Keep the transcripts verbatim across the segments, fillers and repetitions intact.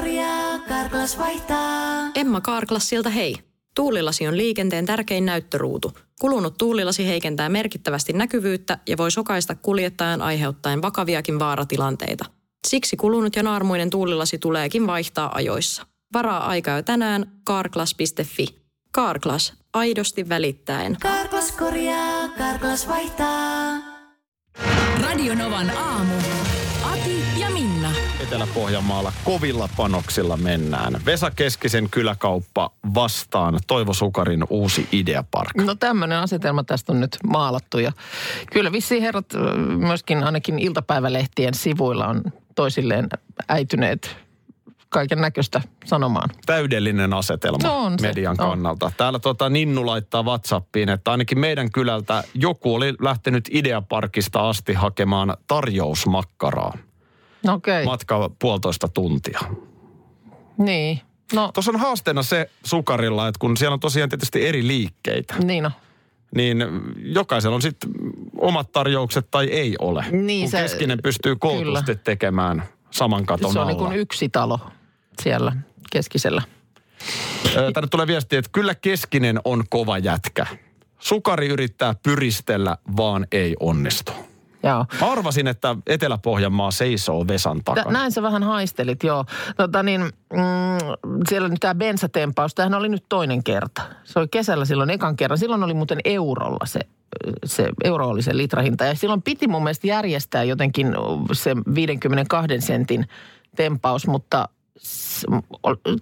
korjaa, Kaarklas vaihtaa. Emma Kaarklassilta hei. Tuulilasi on liikenteen tärkein näyttöruutu. Kulunut tuulilasi heikentää merkittävästi näkyvyyttä ja voi sokaista kuljettajan aiheuttaen vakaviakin vaaratilanteita. Siksi kulunut ja naarmuinen tuulilasi tuleekin vaihtaa ajoissa. Varaa aika jo tänään kaarklas piste fi. Kaarklas, aidosti välittäen. Kaarklas korjaa, Kaarklas vaihtaa. Radio Novan aamu. Ati ja Minna. Etelä-Pohjanmaalla kovilla panoksilla mennään. Vesa Keskisen kyläkauppa vastaan Toivo Sukarin uusi Ideapark. No tämmöinen asetelma tästä on nyt maalattu. Ja kyllä vissiin herrat myöskin ainakin iltapäivälehtien sivuilla on toisilleen äityneet kaiken näköistä sanomaan. Täydellinen asetelma on median se kannalta. Täällä tuota Ninnu laittaa WhatsAppiin, että ainakin meidän kylältä joku oli lähtenyt Ideaparkista asti hakemaan tarjousmakkaraa. Okay. Matka puolitoista tuntia. Niin. No. Tuossa on haasteena se Sukarilla, että kun siellä on tosiaan tietysti eri liikkeitä. Niin on. Niin jokaisella on sitten omat tarjoukset tai ei ole. Niin kun se, Keskinen pystyy kootusti tekemään saman katon alla. Se on alla. Niin kuin yksi talo siellä Keskisellä. Tänne tulee viesti, että kyllä Keskinen on kova jätkä. Sukari yrittää pyristellä, vaan ei onnistu. Joo. Mä arvasin, että Etelä-Pohjanmaa seisoo Vesan takana. Näin sä vähän haistelit, joo. Tota niin, mm, siellä nyt tämä bensatempaus, tämähän oli nyt toinen kerta. Se oli kesällä silloin ekan kerran. Silloin oli muuten eurolla se, se euro oli se litrahinta. Ja silloin piti mun mielestä järjestää jotenkin se viidenkymmenenkahden sentin tempaus, mutta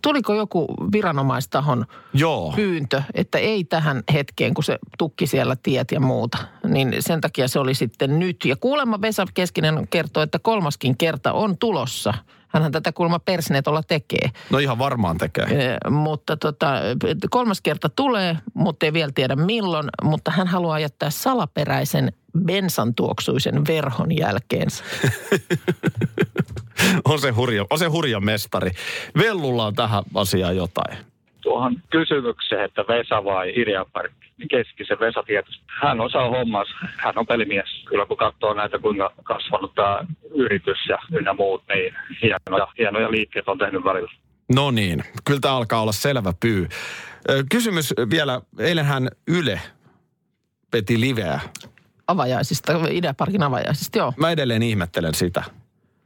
tuliko joku viranomaistahon joo pyyntö, että ei tähän hetkeen, kun se tukki siellä tiet ja muuta. Niin sen takia se oli sitten nyt. Ja kuulemma Vesa Keskinen kertoo, että kolmaskin kerta on tulossa. Hänhän tätä kuulemma persneetolla tekee. No ihan varmaan tekee. E, mutta tota, kolmas kerta tulee, mutta ei vielä tiedä milloin. Mutta hän haluaa jättää salaperäisen bensan tuoksuisen verhon jälkeensä. On se hurja, on se hurja mestari. Vellulla on tähän asiaan jotain. Tuohon kysymykseen, että Vesa vai Ideapark, niin Keskisen Vesa tietysti. Hän osaa hommas, hän on pelimies. Kyllä kun katsoo näitä, kuinka kasvanut tämä yritys ja ynnä muut, niin hienoja, hienoja liikkeet on tehnyt välillä. No niin, kyllä tämä alkaa olla selvä pyy. Kysymys vielä, eilenhän Yle peti liveä. Avajaisista, Ideaparkin avajaisista, joo. Mä edelleen ihmettelen sitä.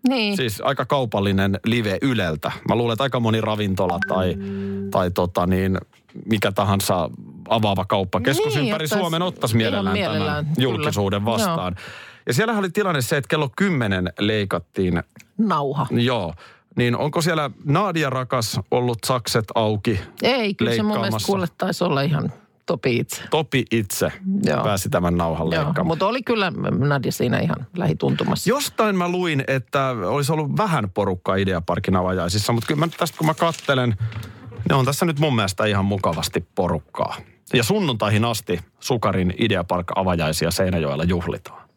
Niin. Siis aika kaupallinen live Yleltä. Mä luulen, että aika moni ravintola tai, tai tota niin, mikä tahansa avaava kauppakeskus niin, ympäri Suomen ottaisi mielellään, mielellään tämän julkisuuden kyllä vastaan. Joo. Ja siellähän oli tilanne se, että kello kymmenen leikattiin nauha. Joo. Niin onko siellä Nadia Rakas ollut sakset auki? Ei, kyllä se mun mielestä kuule taisi olla ihan topi itse. Topi itse joo pääsi tämän nauhan leikkaamaan. Mutta oli kyllä Nadia siinä ihan lähituntumassa. Jostain mä luin, että olisi ollut vähän porukkaa Ideaparkin avajaisissa, mutta kyllä mä tästä kun mä katselen, ne on tässä nyt mun mielestä ihan mukavasti porukkaa. Ja sunnuntaihin asti Sukarin Ideapark-avajaisia Seinäjoella juhlitaan.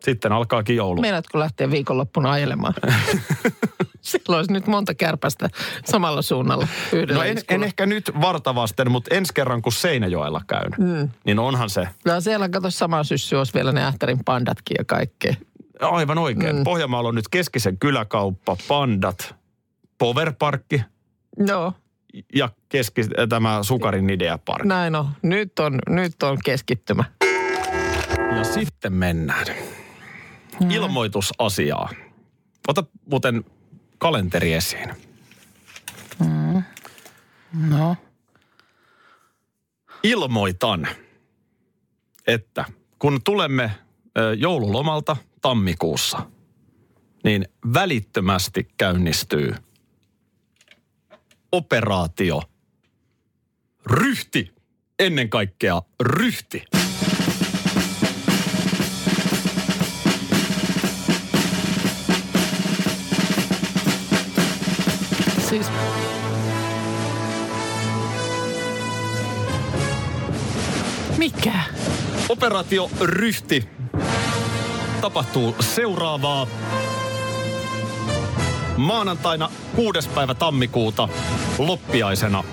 Sitten alkaakin joulu. Meinaatko lähteä viikonloppuna ajelemaan? Silloin olisi nyt monta kärpästä samalla suunnalla. No en, en ehkä nyt vartavasten, mutta ensi kerran kun Seinäjoella käyn, mm. niin onhan se. No siellä kato samaa syssyä, olisi vielä ne Ähtärin pandatkin ja kaikkea. Aivan oikein. Mm. Pohjanmaalla on nyt Keskisen kyläkauppa, pandat, powerparkki. Joo. Ja keski, tämä Sukarin Ideapark. Näin on. Nyt on, nyt on keskittymä. Ja sitten mennään. Mm. Ilmoitusasiaa. Ota muuten kalenteri esiin. Mm. No. Ilmoitan, että kun tulemme joululomalta tammikuussa, niin välittömästi käynnistyy Operaatio Ryhti. Ennen kaikkea ryhti. Siis. Mikä? Operaatio Ryhti tapahtuu seuraavaa. Maanantaina kuudes päivä tammikuuta loppiaisena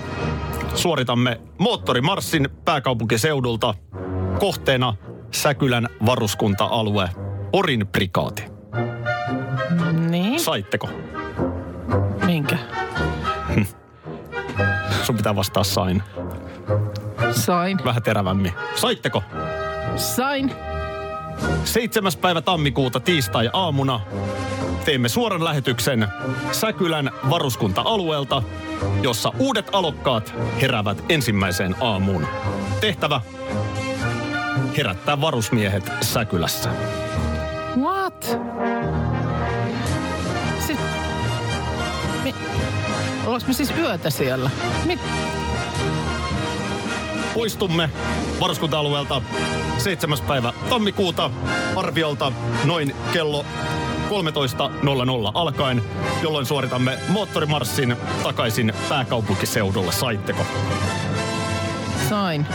suoritamme moottorimarssin pääkaupunkiseudulta kohteena Säkylän varuskunta-alue Porin prikaati. Niin. Saitteko? Minkä? Sun pitää vastaa sain. Sain. Vähän terävämmin. Saitteko? Sain. seitsemäs päivä tammikuuta tiistai-aamuna teemme suoran lähetyksen Säkylän varuskunta-alueelta, jossa uudet alokkaat heräävät ensimmäiseen aamuun. Tehtävä herättää varusmiehet Säkylässä. What? Sit... Mi... Olis me siis yötä siellä? Mit... Poistumme varuskunta-alueelta seitsemäs päivä tammikuuta arviolta noin kello kolmetoista nolla nolla alkaen, jolloin suoritamme moottorimarssin takaisin pääkaupunkiseudulle. Saitteko? Sain.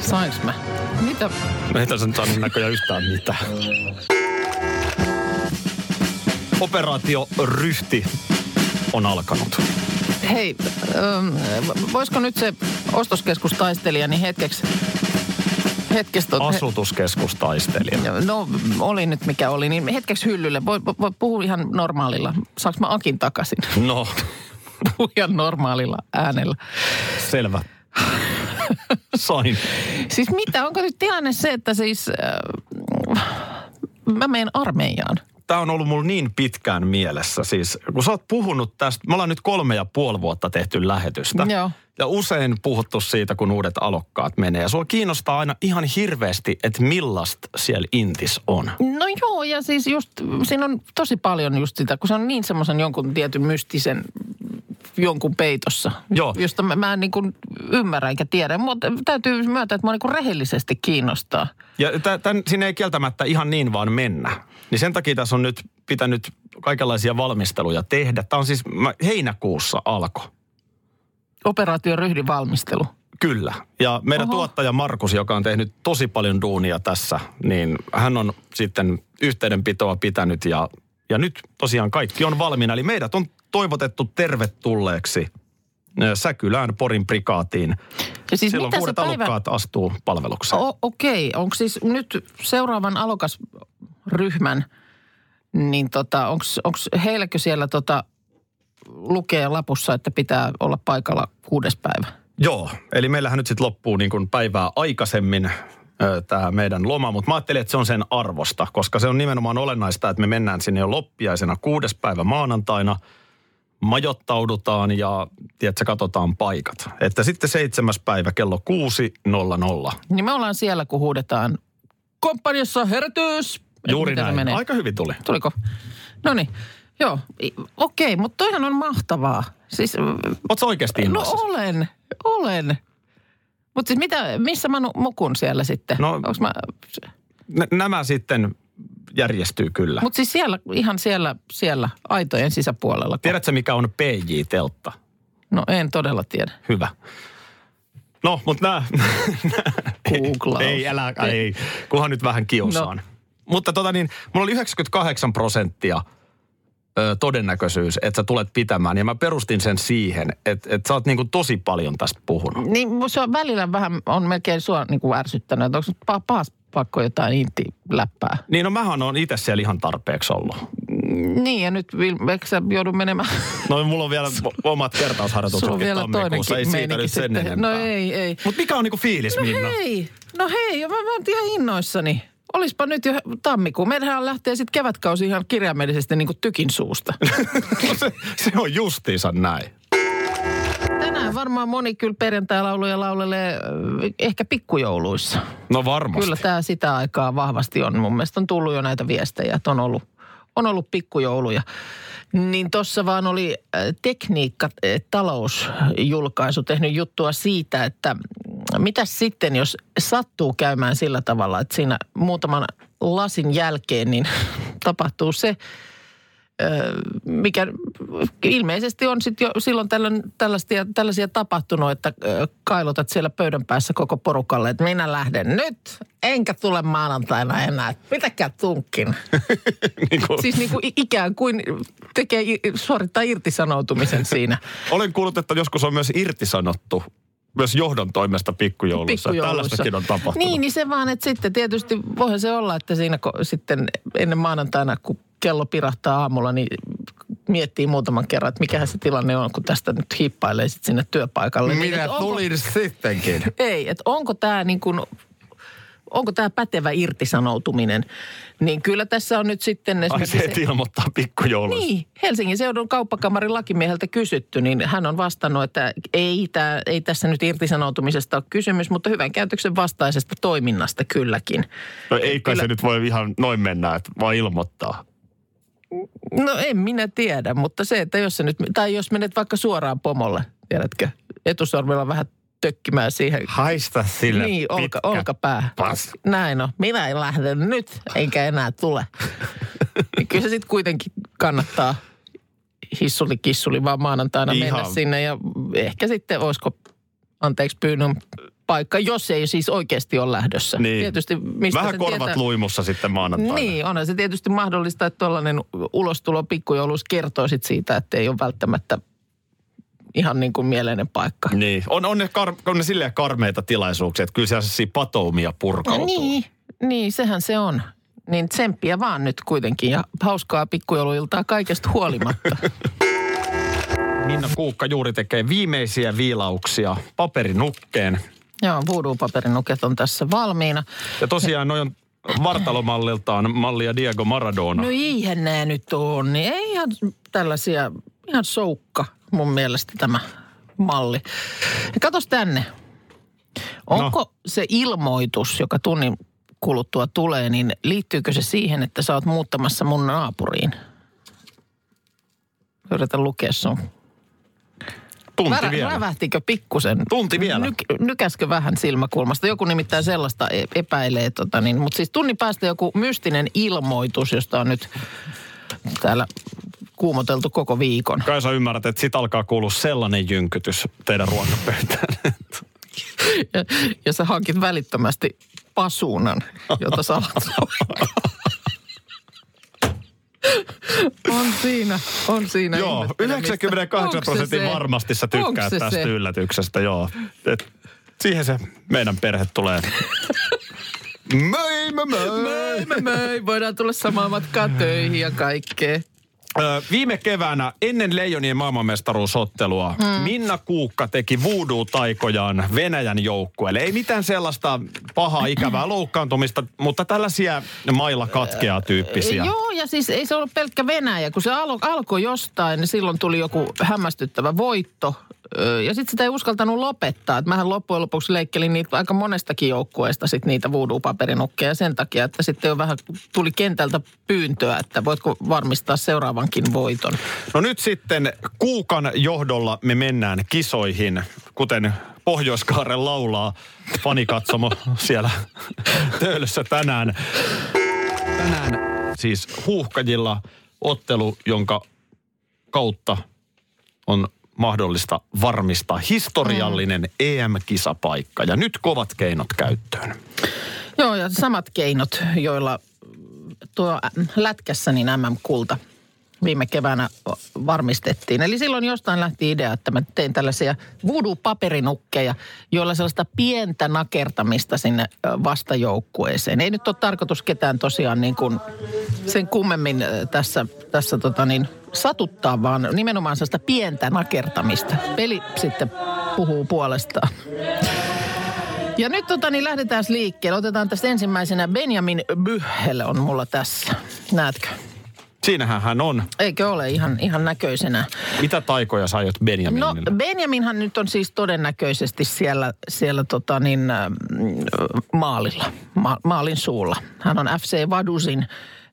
Sainko mä? Mitä? No ei tässä nyt saanut näköjään yhtään mitään. Operaatio Ryhti on alkanut. Hei, voisiko nyt se ostoskeskustaistelija niin hetkeksi... Hetkestä, asutuskeskustaistelija. No oli nyt mikä oli, niin hetkeksi hyllylle. Voi, voi puhua ihan normaalilla. Saanko mä Akin takaisin? No. Puhu ihan normaalilla äänellä. Selvä. Sain. Siis mitä, onko nyt tilanne se, että siis äh, mä menen armeijaan? Tämä on ollut mulla niin pitkään mielessä. Siis kun sä oot puhunut tästä, me ollaan nyt kolme ja puoli vuotta tehty lähetystä. Joo. Ja usein puhuttu siitä, kun uudet alokkaat menee. Ja sua kiinnostaa aina ihan hirveästi, että millaista siellä intis on. No joo, ja siis just siinä on tosi paljon just sitä, kun se on niin semmoisen jonkun tietyn mystisen jonkun peitossa. Joo. Josta mä, mä en niin kuin ymmärrä eikä tiedä, mutta täytyy myöntää, että mä niin kuin rehellisesti kiinnostaa. Ja tämän, sinne ei kieltämättä ihan niin vaan mennä. Niin sen takia tässä on nyt pitänyt kaikenlaisia valmisteluja tehdä. Tämä on siis mä, heinäkuussa alkoi. Operaatio Ryhdin valmistelu. Kyllä. Ja meidän Oho. tuottaja Markus, joka on tehnyt tosi paljon duunia tässä, niin hän on sitten yhteydenpitoa pitänyt ja, ja nyt tosiaan kaikki on valmiina. Eli meidät on toivotettu tervetulleeksi Säkylään Porin prikaatiin. Ja siis silloin uudet päivä... alokkaat astuu palvelukseen. O- Okei. Okay. Onko siis nyt seuraavan alokasryhmän, niin tota, onko heilläkö siellä tota... lukee lapussa, että pitää olla paikalla kuudes päivä. Joo, eli meillähän nyt sitten loppuu niin kuin päivää aikaisemmin tämä meidän loma, mutta mä ajattelin, että se on sen arvosta, koska se on nimenomaan olennaista, että me mennään sinne jo loppiaisena kuudes päivä maanantaina, majoittaudutaan ja tiedätkö, katsotaan paikat. Että sitten seitsemäs päivä kello kuusi nolla nolla. Niin me ollaan siellä, kun huudetaan komppaniassa herätys! Juuri näin. Aika hyvin tuli. Tuliko? No niin. Joo, okei, mutta toihan on mahtavaa. Siis, oot sä oikeasti innoissasi? No olen, olen. Mutta siis mitä, missä mä mukun siellä sitten? No, mä... n- nämä sitten järjestyy kyllä. Mutta siis siellä, ihan siellä, siellä aitojen sisäpuolella. Tiedätkö mikä on P J-teltta? No en todella tiedä. Hyvä. No, mutta nää... Googlaus. Ei, ei, älä, ei, kunhan nyt vähän kiusaan. No. Mutta tota niin, mulla oli yhdeksänkymmentäkahdeksan prosenttia... todennäköisyys, että sä tulet pitämään. Ja mä perustin sen siihen, että, että sä oot niin kuin tosi paljon tästä puhunut. Niin, se on välillä vähän, on melkein sua niin kuin ärsyttänyt, että onko paas pakko jotain inti-läppää? Niin, no mähän on itse siellä ihan tarpeeksi ollut. Niin, ja nyt eikö sä joudu menemään? No, mulla on vielä omat kertausharjoituksetkin tammikuussa, ei siitä nyt sen enempää. No ei, ei. Mutta mikä on niin kuin fiilis, no, Minna? No hei, no hei, mä, mä oon ihan innoissani. Olispa nyt jo tammikuun. Meidänhän lähtee sitten kevätkausi ihan kirjaimellisesti niin kuin tykin suusta. No se, se on justiinsa näin. Tänään varmaan moni kyllä perjantai-lauluja laulelee ehkä pikkujouluissa. No varmasti. Kyllä tämä sitä aikaa vahvasti on. Mun mielestä on tullut jo näitä viestejä, että on ollut, on ollut pikkujouluja. Niin tuossa vaan oli tekniikka-talousjulkaisu tehnyt juttua siitä, että... Mitäs sitten, jos sattuu käymään sillä tavalla, että siinä muutaman lasin jälkeen niin tapahtuu se, mikä ilmeisesti on sitten jo silloin tällaisia, tällaisia tapahtunut, että kailotat siellä pöydän päässä koko porukalle, että minä lähden nyt, enkä tule maanantaina enää, pitäkää tunkin. niin kuin... Siis niin kuin ikään kuin tekee, suorittaa irtisanoutumisen siinä. Olen kuullut, että joskus on myös irtisanottu. Myös johdon toimesta pikkujoulussa. Tällaistakin on tapahtunut. Niin, niin se vaan, että sitten tietysti voihan se olla, että siinä kun sitten ennen maanantaina, kun kello pirahtaa aamulla, niin miettii muutaman kerran, että mikähän se tilanne on, kun tästä nyt hiippailee sit sinne työpaikalle. Minä niin, tulin onko, sittenkin. Ei, että onko tämä niin kuin, onko tämä pätevä irtisanoutuminen? Niin kyllä tässä on nyt sitten... Ai se ilmoittaa pikkujoulussa. Niin, Helsingin seudun kauppakamarin lakimieheltä kysytty, niin hän on vastannut, että ei, tää, ei tässä nyt irtisanoutumisesta ole kysymys, mutta hyvän käytöksen vastaisesta toiminnasta kylläkin. No ei kai kyllä... se nyt voi ihan noin mennä, että vaan ilmoittaa. No en minä tiedä, mutta se, että jos se nyt... Tai jos menet vaikka suoraan pomolle, tiedätkö, etusormilla vähän... tökkimään siihen. Haista sille niin, pitkä olkapää. Pas. Näin on. Minä en lähde nyt, eikä enää tule. Kyllä se sitten kuitenkin kannattaa hissuli kissuli vaan maanantaina ihan mennä sinne. Ja ehkä sitten olisiko, anteeksi pyynnön paikka, jos ei siis oikeasti ole lähdössä. Niin. Tietysti, mistä vähän korvat tietää... luimussa sitten maanantaina. Niin, onhan se tietysti mahdollista, että tuollainen ulostulo pikkujoulussa kertoo sit siitä, että ei ole välttämättä ihan niin kuin mieleinen paikka. Niin. On, on, ne, kar, on ne silleen karmeita tilaisuuksia, että kyllä sellaisia patoumia purkautuu. Niin, niin, sehän se on. Niin tsemppiä vaan nyt kuitenkin ja hauskaa pikkujouluiltaa kaikesta huolimatta. Minna Kuukka juuri tekee viimeisiä viilauksia paperinukkeen. Joo, voodoo-paperinuket on tässä valmiina. Ja tosiaan noi on vartalomalliltaan mallia Diego Maradona. No eihän nää nyt on, niin ei ihan tällaisia, ihan soukka. Mun mielestä tämä malli. Katos tänne. Onko no. se ilmoitus, joka tunnin kuluttua tulee, niin liittyykö se siihen, että sä oot muuttamassa mun naapuriin? Yritän lukea sun. Tunti Värä, vielä. Vävähtikö pikkusen? Tunti vielä. Ny- nykäskö vähän silmäkulmasta? Joku nimittäin sellaista epäilee. Tota niin. Mutta siis tunnin päästä joku mystinen ilmoitus, josta on nyt täällä... kuumoteltu koko viikon. Kai sä ymmärrät, että sit alkaa kuulua sellainen jynkytys teidän ruokapöytään. Ja, ja sä hankit välittömästi pasuunan, jota sä alat On siinä, on siinä. Joo, yhdeksänkymmentäkahdeksan prosenttia varmasti sä tykkäät tästä se? yllätyksestä, joo. Et siihen se meidän perhe tulee... Möi, mä möi. Möi, mä möi. Voidaan tulla samaa matkaa töihin ja kaikkea. Viime keväänä ennen Leijonien maailmanmestaruusottelua hmm. Minna Kuukka teki voodoo-taikojaan Venäjän joukkueelle. Ei mitään sellaista pahaa, ikävää loukkaantumista, mutta tällaisia mailla katkeaa tyyppisiä. Joo, ja siis ei se ollut pelkkä Venäjä. Kun se al- alkoi jostain, niin silloin tuli joku hämmästyttävä voitto. Ja sitten sitä ei uskaltanut lopettaa. Et mähän loppujen lopuksi leikkelin niitä aika monestakin joukkueesta sit niitä voodoo-paperinukkeja sen takia, että sitten jo vähän tuli kentältä pyyntöä, että voitko varmistaa seuraavankin voiton. No nyt sitten Kuukan johdolla me mennään kisoihin, kuten Pohjois-Kaaren laulaa fanikatsomo siellä Töölössä tänään. Tänään siis Huuhkajilla ottelu, jonka kautta on... mahdollista varmistaa historiallinen mm. E M-kisapaikka. Ja nyt kovat keinot käyttöön. Joo, ja samat keinot, joilla tuo lätkässä niin M M-kulta viime keväänä varmistettiin. Eli silloin jostain lähti idea, että mä tein tällaisia voodoo-paperinukkeja, joilla sellaista pientä nakertamista sinne vastajoukkueeseen. Ei nyt ole tarkoitus ketään tosiaan niin kuin sen kummemmin tässä, tässä tota niin satuttaa, vaan nimenomaan sellaista pientä nakertamista. Peli sitten puhuu puolestaan. Ja nyt tota, niin lähdetään liikkeelle. Otetaan tästä ensimmäisenä Benjamin Büchel on mulla tässä. Näetkö? Siinähän hän on. Eikö ole ihan, ihan näköisenä. Mitä taikoja sä aiot Benjaminille? No Benjaminhan nyt on siis todennäköisesti siellä, siellä tota niin, maalilla, ma, maalin suulla. Hän on F C Vaduzin,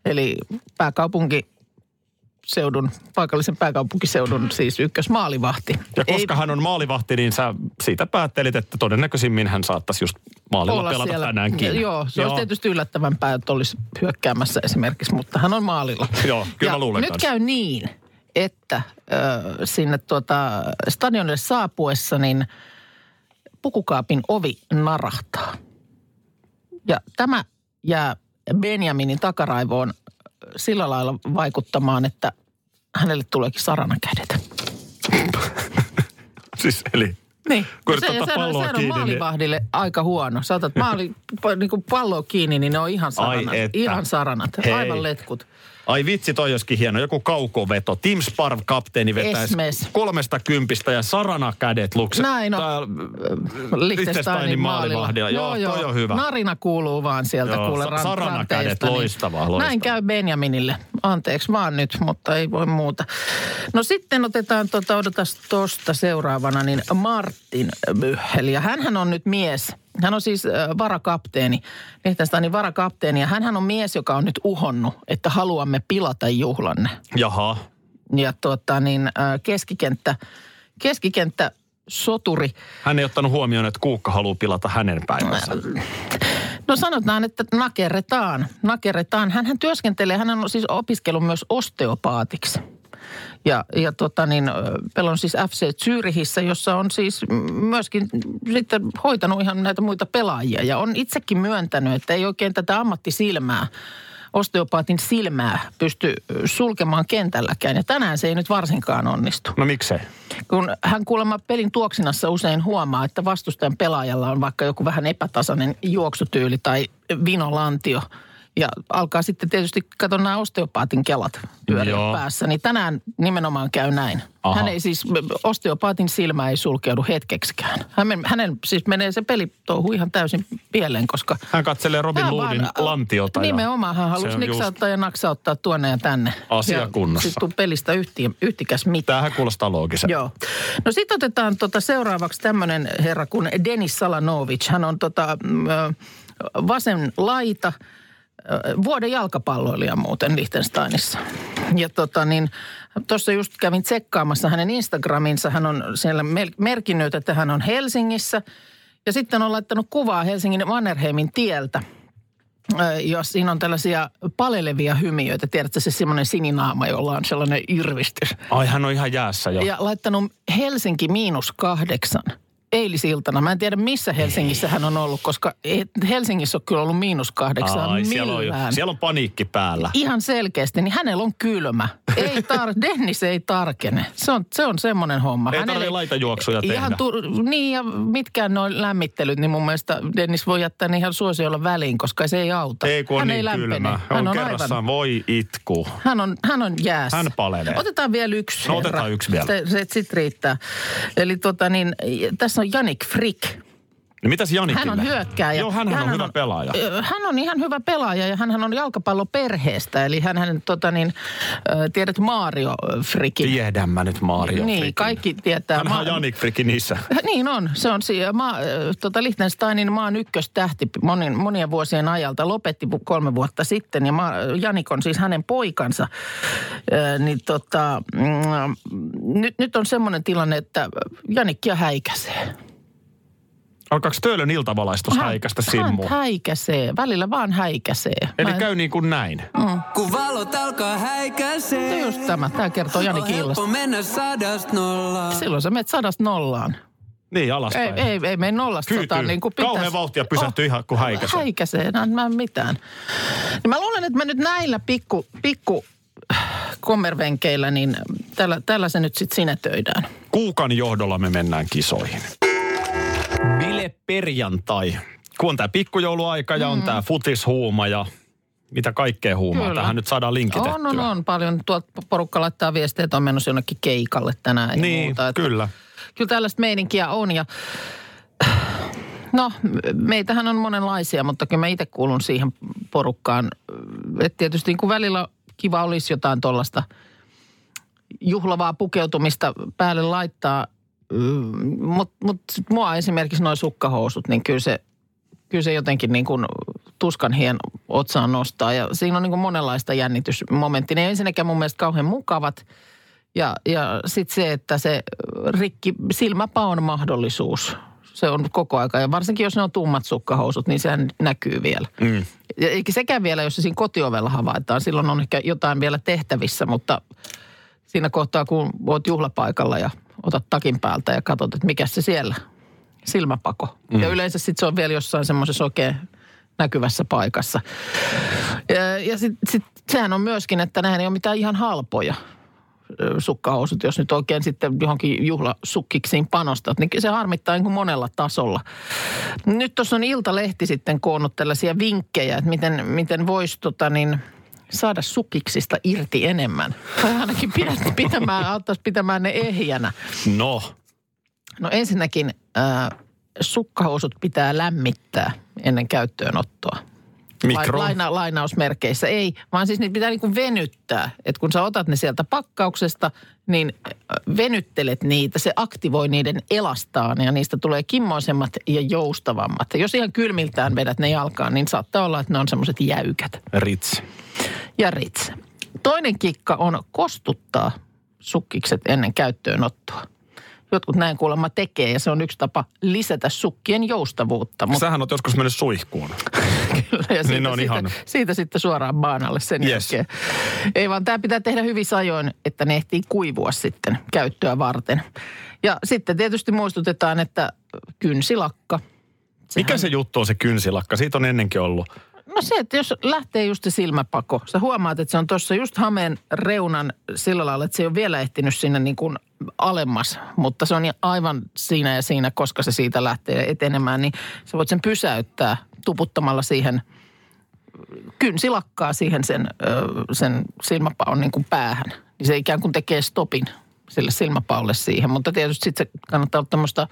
eli pääkaupunkiseudun, paikallisen pääkaupunkiseudun siis ykkösmaalivahti. Ja koska Ei, hän on maalivahti, niin sä siitä päättelit, että todennäköisimmin hän saattaisi just maalilla pelata siellä tänäänkin. Joo, se on tietysti yllättävämpää, että olisi hyökkäämässä esimerkiksi, mutta hän on maalilla. Joo, kyllä luulen nyt kanssa. Käy niin, että ö, sinne tuota, stadionille saapuessa niin pukukaapin ovi narahtaa. Ja tämä jää Benjaminin takaraivoon sillä lailla vaikuttamaan, että hänelle tuleekin sarana kädet. Siis eli... Niin, no se, ja sehän on, on maalivahdille niin... aika huono. Sä otat maali, niin kun palloa kiinni, niin ne on ihan saranat. Ai ihan saranat, aivan letkut. Ai vitsi, toi olisikin hieno. Joku kaukoveto. Tim Sparv kapteeni vetäisi kolmesta kympistä ja sarana kädet lukset. Näin on. Tää, Liechtensteinin maalivahdilla. Joo, joo, toi on hyvä. Narina kuuluu vaan sieltä joo, kuule ranteista. Sarana kädet, niin loistavaa, loistavaa. Näin käy Benjaminille. Anteeksi vaan nyt, mutta ei voi muuta. No sitten otetaan, tuota, odotas tuosta seuraavana, niin Martin Myheli. Ja hänhän on nyt mies. Hän on siis varakapteeni, Liechtensteinin varakapteeni, ja hänhän on mies, joka on nyt uhonnut, että haluamme pilata juhlanne. Jaha. Ja tuota niin, keskikenttä, keskikenttä soturi. Hän ei ottanut huomioon, että Kuukka haluaa pilata hänen päivänsä. No sanotaan, että nakerretaan, nakerretaan. Hänhän työskentelee, hän on siis opiskellut myös osteopaatiksi. Ja, ja tota niin, pelon siis F C Zürichissä, jossa on siis myöskin sitten hoitanut ihan näitä muita pelaajia. Ja on itsekin myöntänyt, että ei oikein tätä ammattisilmää, osteopaatin silmää pysty sulkemaan kentälläkään. Ja tänään se ei nyt varsinkaan onnistu. No miksei? Kun hän kuulemma pelin tuoksinassa usein huomaa, että vastustajan pelaajalla on vaikka joku vähän epätasainen juoksutyyli tai vinolantio. Ja alkaa sitten tietysti, kato nämä osteopaatin kelat pyöriä päässä, niin tänään nimenomaan käy näin. Aha. Hän ei siis, osteopaatin silmä ei sulkeudu hetkeksikään. Hän men, hänen siis menee se pelitouhu ihan täysin pieleen, koska... Hän katselee Robin hän Loodin vaan, lantiota. Nimenomaan hän halusi niksauttaa just... ja naksauttaa tuonne ja tänne. Asiakunnassa. Ja sitten pelistä yhti, yhtikäs mitään. Tämähän kuulostaa loogisena. Joo. No sitten otetaan tota seuraavaksi tämmöinen herra kuin Denis Salanovic. Hän on tota, vasen laita. Vuoden jalkapalloilija muuten Liechtensteinissa. Ja tota niin, tuossa just kävin tsekkaamassa hänen Instagraminsa. Hän on siellä merkinnyt, että hän on Helsingissä. Ja sitten on laittanut kuvaa Helsingin Mannerheimin tieltä. Ja siinä on tällaisia palelevia hymiöitä. Tiedätkö se semmoinen sininaama, jolla on sellainen irvistys. Ai, hän on ihan jäässä jo. Ja laittanut Helsinki miinus kahdeksan. Eilisiltana. Mä en tiedä, missä Helsingissä hän on ollut, koska Helsingissä on kyllä ollut miinus kahdeksan millään. Siellä on, jo, siellä on paniikki päällä. Ihan selkeästi, niin hänellä on kylmä. Ei tar- Dennis ei tarkene. Se on, se on semmoinen homma. Ei hänellä tarvitse laitajuoksuja tehdä. Tu- niin, ja mitkään noin lämmittelyt, niin mun mielestä Dennis voi jättää ne ihan suosiolla väliin, koska se ei auta. Ei, kun on hän niin ei kylmä. Hän on kerrassaan aivan... voi itku. Hän on, hän on jäässä. Hän palelee. Otetaan vielä yksi. No, otetaan herra. yksi vielä. Se, se sit riittää. Eli tota niin, tässä Jannik Frick. No mitäs Jannikille? Hän on hyökkääjä. Joo, hänhän, hänhän on hyvä pelaaja. Hän on ihan hyvä pelaaja ja hänhän on jalkapalloperheestä. Eli hänhän, tota niin, tiedät Mario Frickin. Tiedän mä nyt Mario Niin, Frickin. Kaikki tietää. Hänhän on Ma- Jannik Frickin isä. Niin on. Se on siellä. Ma- tota Liechtensteinin maan ykköstähti monin, monien vuosien ajalta. Lopetti kolme vuotta sitten ja Ma- Jannik on siis hänen poikansa. Ö, niin tota, n- nyt on semmoinen tilanne, että Jannikkia häikäisee. Alkaako Töölön iltavalaistus hän, häikästä Simmu? Hän häikäsee. Välillä vaan häikäsee. Eli en... käy niin kuin näin. Mm. Kun valot alkaa häikäsee. No just tämä. Tämä kertoo Jannikin illasta. On helppo mennä sadasta nollaan. Silloin sä menet sadasta nollaan. Niin, alaspäin. Ei, ei, ei mene nollasta sataan niin kuin pitäisi. Kauhean vauhtia pysähtyy oh, ihan kuin häikäsee. Häikäsee. No, mä en mitään. Niin mä luulen, että mä nyt näillä pikku, pikku kommervenkeillä, niin tällä, tällä se nyt sitten sinetöidään. Kuukan johdolla me mennään kisoihin. Bileperjantai. Kun on tämä pikkujouluaika ja on mm. tämä futishuuma ja mitä kaikkea huumaa. Kyllä. Tähän nyt saadaan linkitettyä. On, on, on. Paljon tuolta porukka laittaa viestejä, että on menossa jonnekin keikalle tänään. Niin, ja muuta, että kyllä. Kyllä tällaista meininkiä on ja no, meitähän on monenlaisia, mutta kyllä mä itse kuulun siihen porukkaan. Että tietysti kun välillä kiva olisi jotain tuollaista juhlavaa pukeutumista päälle laittaa, mutta mut mua esimerkiksi nuo sukkahousut, niin kyllä se, kyllä se jotenkin niin kuin tuskan hien otsaan nostaa. Ja siinä on niin kuin monenlaista jännitysmomenttia. Ne ei ensinnäkään mun mielestä kauhean mukavat. Ja, ja sitten se, että se rikki, silmäpaon mahdollisuus, se on koko aika. Ja varsinkin jos ne on tummat sukkahousut, niin sehän näkyy vielä. Mm. Ja eikä sekään vielä, jos se siinä kotiovella havaitaan. Silloin on ehkä jotain vielä tehtävissä, mutta siinä kohtaa, kun oot juhlapaikalla ja otat takin päältä ja katsot, että mikä se siellä, silmäpako. Mm. Ja yleensä sitten se on vielä jossain semmoisessa oikein näkyvässä paikassa. Ja, ja sitten sit, sehän on myöskin, että nehän ei ole mitään ihan halpoja sukkahousut. Jos nyt oikein sitten johonkin juhlasukkiksiin panostat, niin se harmittaa niin kuin monella tasolla. Nyt tuossa on Iltalehti sitten koonnut tällaisia vinkkejä, että miten, miten voisi tota niin... saada sukiksista irti enemmän? Tai ainakin pitämään, auttaisi pitämään ne ehjänä. No. No ensinnäkin äh, sukkahousut pitää lämmittää ennen käyttöönottoa. Mikro? Laina, lainausmerkeissä ei, vaan siis niitä pitää niin kuin venyttää. Että kun sä otat ne sieltä pakkauksesta, niin venyttelet niitä. Se aktivoi niiden elastaan ja niistä tulee kimmoisemmat ja joustavammat. Ja jos ihan kylmiltään vedät ne jalkaan, niin saattaa olla, että ne on semmoiset jäykät. Rits. Ja rits. Toinen kikka on kostuttaa sukkikset ennen käyttöönottoa. Jotkut näin kuulemma tekee ja se on yksi tapa lisätä sukkien joustavuutta. Mut... Sähän oot joskus mennyt suihkuun. Kyllä, ja siitä, niin siitä, siitä sitten suoraan baanalle sen yes. jälkeen. Ei vaan, tämä pitää tehdä hyvissä ajoin, että ne ehtii kuivua sitten käyttöä varten. Ja sitten tietysti muistutetaan, että kynsilakka. Sehän... Mikä se juttu on se kynsilakka? Siitä on ennenkin ollut. No se, että jos lähtee just se silmäpako, sä huomaat, että se on tuossa just hameen reunan sillä lailla, että se ei ole vielä ehtinyt sinne niin kuin alemmas, mutta se on aivan siinä ja siinä, koska se siitä lähtee etenemään, niin sä voit sen pysäyttää tuputtamalla siihen, kynsilakkaa siihen sen, sen silmäpaon niin kuin päähän. Se ikään kuin tekee stopin sille silmäpaolle siihen, mutta tietysti sitten se kannattaa olla tämmöistä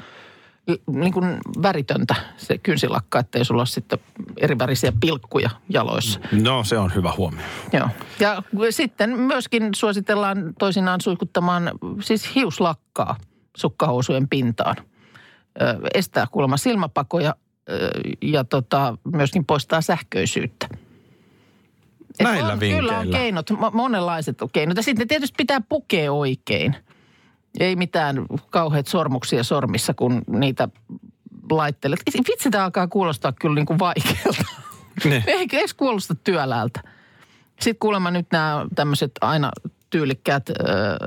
niin kuin väritöntä se kynsilakka, ettei sulla ole sitten eri värisiä pilkkuja jaloissa. No, se on hyvä huomio. Joo. Ja sitten myöskin suositellaan toisinaan suihkuttamaan siis hiuslakkaa sukkahousujen pintaan. Ö, estää kuulemma silmäpakoja ö, ja tota, myöskin poistaa sähköisyyttä. Näillä on, vinkkeillä. Kyllä on keinot, monenlaiset keinot. Ja sitten tietysti pitää pukea oikein. Ei mitään kauheat sormuksia sormissa, kun niitä laittelet. Vitsi, tämä alkaa kuulostaa kyllä niin kuin vaikealta. Ne. Eikö edes kuulosta työläältä? Sitten kuulemma nyt nämä tämmöiset aina tyylikkäät äh,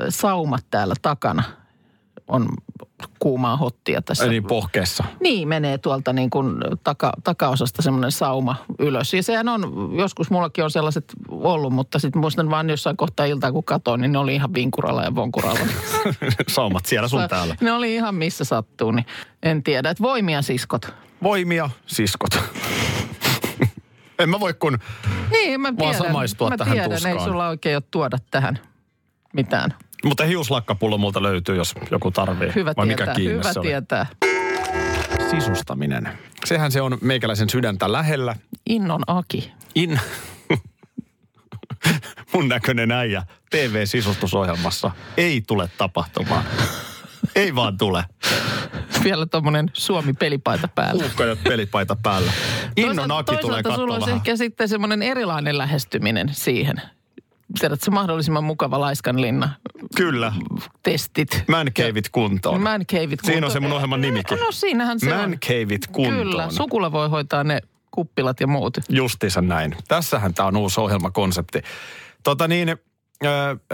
saumat täällä takana on kuumaa hottia tässä. Eli pohkeessa. Niin, menee tuolta niin kuin taka, takaosasta semmoinen sauma ylös. Ja sehän on, joskus mullakin on sellaiset ollut, mutta sitten muistan vaan jossain kohtaa iltaa, kun katsoin, niin ne oli ihan vinkuralla ja vonkuralla. Saumat siellä sun täällä. Ne oli ihan missä sattuu, niin en tiedä. Että voimia, siskot. Voimia, siskot. En mä voi kun niin, mä vaan tiedän, samaistua mä tähän tiedän, tuskaan. Ei sulla oikein ole tuoda tähän mitään. Mutta hiuslakkapullo multa löytyy, jos joku tarvii. Hyvä vai tietää, mikä kiinni hyvä se oli? Tietää. Sisustaminen. Sehän se on meikäläisen sydäntä lähellä. Innon Aki. In... Mun näköinen äijä T V-sisustusohjelmassa ei tule tapahtumaan. Ei vaan tule. Vielä tommonen Suomi-pelipaita päällä. Uukkaja-pelipaita päällä. Innon Aki tulee katsomaan. Toisaalta sulla olisi ehkä sitten semmoinen erilainen lähestyminen siihen. Tiedätkö, mahdollisimman mukava laiskanlinna. Kyllä. Testit. Mancaveit kuntoon. Mancaveit kuntoon. Siinä on se mun ohjelman nimikin. No, no siinähän se Mancaveit kuntoon. Kyllä, Sukula voi hoitaa ne kuppilat ja muut. Justiinsa näin. Tässähän tää on uusi ohjelmakonsepti. Tota niin, äh,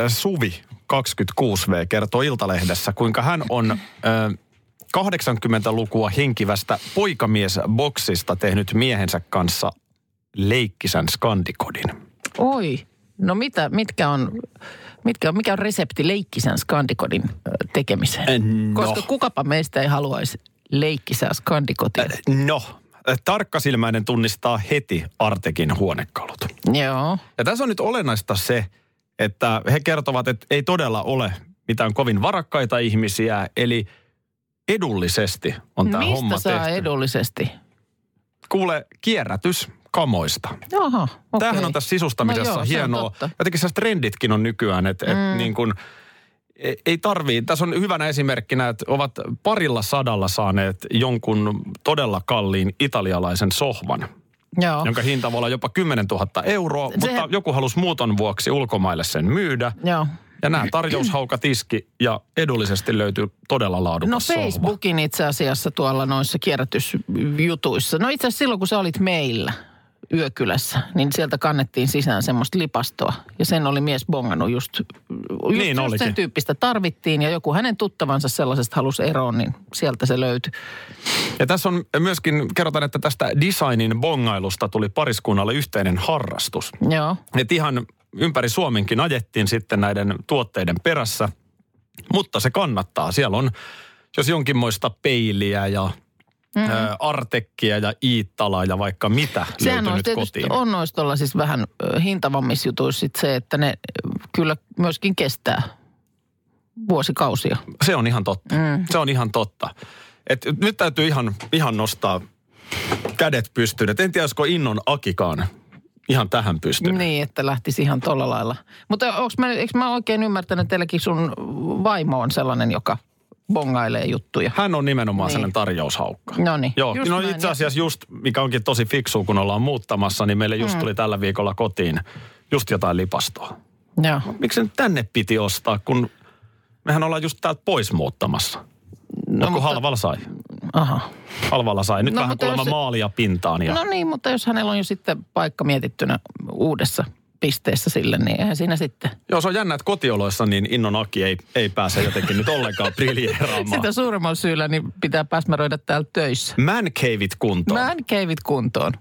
Suvi kaksikymmentäkuusi vuotias kertoo Iltalehdessä, kuinka hän on äh, kahdeksankymmentälukua henkivästä poikamiesboksista tehnyt miehensä kanssa leikkisän skandikodin. Oi. No mitä, mitkä on, mitkä on, mikä on resepti leikkisän skandikodin tekemiseen? No. Koska kukapa meistä ei haluaisi leikkisää skandikotia. No, tarkkasilmäinen tunnistaa heti Artekin huonekalut. Joo. Ja tässä on nyt olennaista se, että he kertovat, että ei todella ole mitään kovin varakkaita ihmisiä, eli edullisesti on tämä homma tehty. Mistä saa edullisesti? Kuule, kierrätys. Kamoista. Jaha, okay. Tämähän on tässä sisustamisessa no joo, hienoa. Jotenkin sellaiset trenditkin on nykyään, että mm. et niin kuin ei tarvii. Tässä on hyvänä esimerkkinä, että ovat parilla sadalla saaneet jonkun todella kalliin italialaisen sohvan, joo. jonka hinta voi olla jopa kymmenentuhatta euroa, se... mutta joku halusi muuton vuoksi ulkomaille sen myydä. Joo. Ja nämä tarjoushaukat iski ja edullisesti löytyy todella laadukas sohva. No Facebookin sohva. Itse asiassa tuolla noissa kierrätysjutuissa. No itse asiassa silloin, kun sä olit meillä yökylässä, niin sieltä kannettiin sisään semmoista lipastoa. Ja sen oli mies bongannut just, just, niin just sen tyyppistä tarvittiin. Ja joku hänen tuttavansa sellaisesta halusi eroon, niin sieltä se löytyi. Ja tässä on myöskin, kerrotaan, että tästä designin bongailusta tuli pariskunnalle yhteinen harrastus. Joo. Että ihan ympäri Suomenkin ajettiin sitten näiden tuotteiden perässä. Mutta se kannattaa. Siellä on jos jonkinmoista peiliä ja mm. Artekkiä ja Iitalaa ja vaikka mitä sehän löytynyt kotiin. Sehän on tietysti noissa siis vähän hintavammissa jutuissa sit se, että ne kyllä myöskin kestää vuosikausia. Se on ihan totta. Mm. Se on ihan totta. Et nyt täytyy ihan, ihan nostaa kädet pystyyn. Et en tiedä, olisiko Innon Akikaan ihan tähän pystynyt. Niin, että lähtisi ihan tolla lailla. Mutta onks mä, eikö mä oikein ymmärtänyt, että teilläkin sun vaimo on sellainen, joka bongailee juttuja. Hän on nimenomaan niin. Sellainen tarjoushaukka. No niin. Joo, just no itse asiassa just, mikä onkin tosi fiksua, kun ollaan muuttamassa, niin meille just hmm. tuli tällä viikolla kotiin just jotain lipastoa. Joo. Miksi nyt tänne piti ostaa, kun mehän ollaan just täältä pois muuttamassa. No, no kun mutta... halvalla sai. Aha. Halvalla sai. Nyt no, vähän kuulemma jos... maalia pintaan. Ja... No niin, mutta jos hänellä on jo sitten paikka mietittynä uudessa pisteessä sille, niin eihän siinä sitten. Joo, se on jännä, että kotioloissa niin Innon Aki ei, ei pääse jotenkin nyt ollenkaan briljeeraamaan. Sitä suuremmalla syyllä niin pitää pääsmäröidä täällä töissä. Mancaveit kuntoon. Mancaveit kuntoon.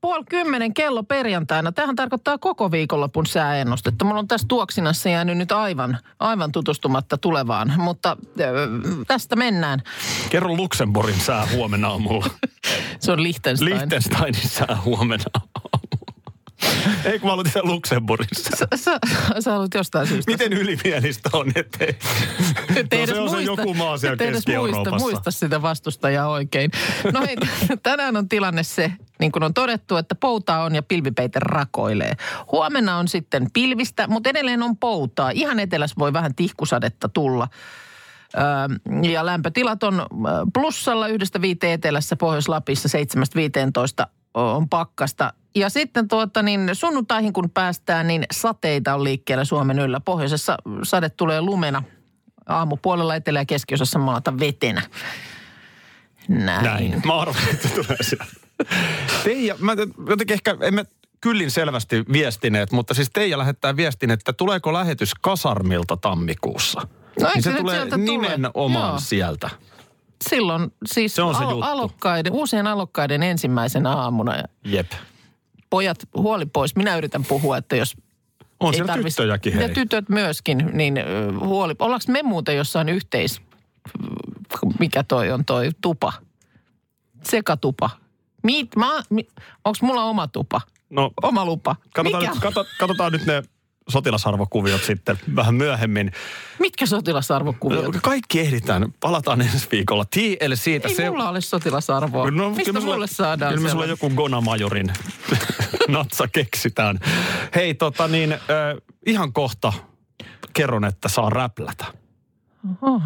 Puoli kymmenen kello perjantaina. Tämähän tarkoittaa koko viikonlopun sääennustetta. Mulla on tässä tuoksinassa jäänyt nyt aivan, aivan tutustumatta tulevaan, mutta äh, tästä mennään. Kerro Luxemburgin sää huomenna aamulla. Se on Liechtenstein. Liechtensteinin sää huomenna aamulla. Eikö mä ollut itse Luxemburgissa? Sä, sä, sä haluat jostain syystä. Miten ylimielistä on, ettei... Et no se on muista, se joku maa siellä Keski-Euroopassa. Muista, muista sitä vastustajaa oikein. No hei, tänään on tilanne se... Niin kuin on todettu, että poutaa on ja pilvipeite rakoilee. Huomenna on sitten pilvistä, mutta edelleen on poutaa. Ihan etelässä voi vähän tihkusadetta tulla. Öö, ja lämpötilat on plussalla yhdestä viiteen etelässä, Pohjois-Lapissa seitsemästä viiteentoista on pakkasta. Ja sitten tuota niin sunnuntaihin kun päästään, niin sateita on liikkeellä Suomen yllä. Pohjoisessa sade tulee lumena aamupuolella, etelä- ja keskiosassa maata vetenä. Näin. Näin. Mä arvoin, että tulee sieltä. Teija, mä jotenkin ehkä emme kyllin selvästi viestineet, mutta siis Teija lähettää viestin, että tuleeko lähetys kasarmilta tammikuussa. No niin, se, se tulee nimenomaan tule? sieltä. Silloin siis se on se al- alokkaiden, uusien alokkaiden ensimmäisenä aamuna. Jep. Pojat, huoli pois. Minä yritän puhua, että jos... On siellä tarvis... tyttöjäkin, hei. Ja tytöt myöskin, niin huoli. Ollaanko me muuten jossain yhteis... Mikä toi on toi tupa? Sekatupa. Miit, mä, mi, onks mulla oma tupa? No, oma lupa. Katsotaan nyt, kato, katsotaan nyt ne sotilasarvokuviot sitten vähän myöhemmin. Mitkä sotilasarvokuviot? Kaikki ehditään. Palataan ensi viikolla. T L C. Ei se... mulla ole sotilasarvoa. No, mistä mulle, mulle saadaan? Kyllä me sulla joku Gonamajorin natsa keksitään. Hei, tota niin, äh, ihan kohta kerron, että saa räplätä. Oho.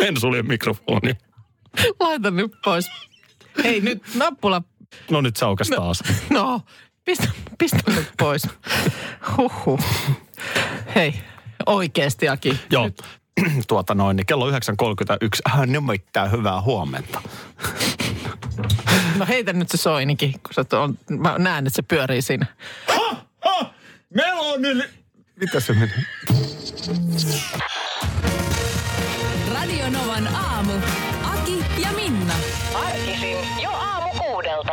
En sulje mikrofonia. Laita nyt pois. Hei, nyt nappula. No nyt saukas taas. No, no pistä, pistä nyt pois. Huhhuh. Hei, oikeesti Aki. Joo, nyt. Tuota noin, niin kello yhdeksän kolmekymmentäyksi. Äh, nimittäin hyvää huomenta. No heitä nyt se soinikin, kun on, mä näen, että se pyörii siinä. Ha, ha, meloni. Mitä se meni? Radio Novan aamu. Aki ja Minna. Arkisin jo aamu kuudelta.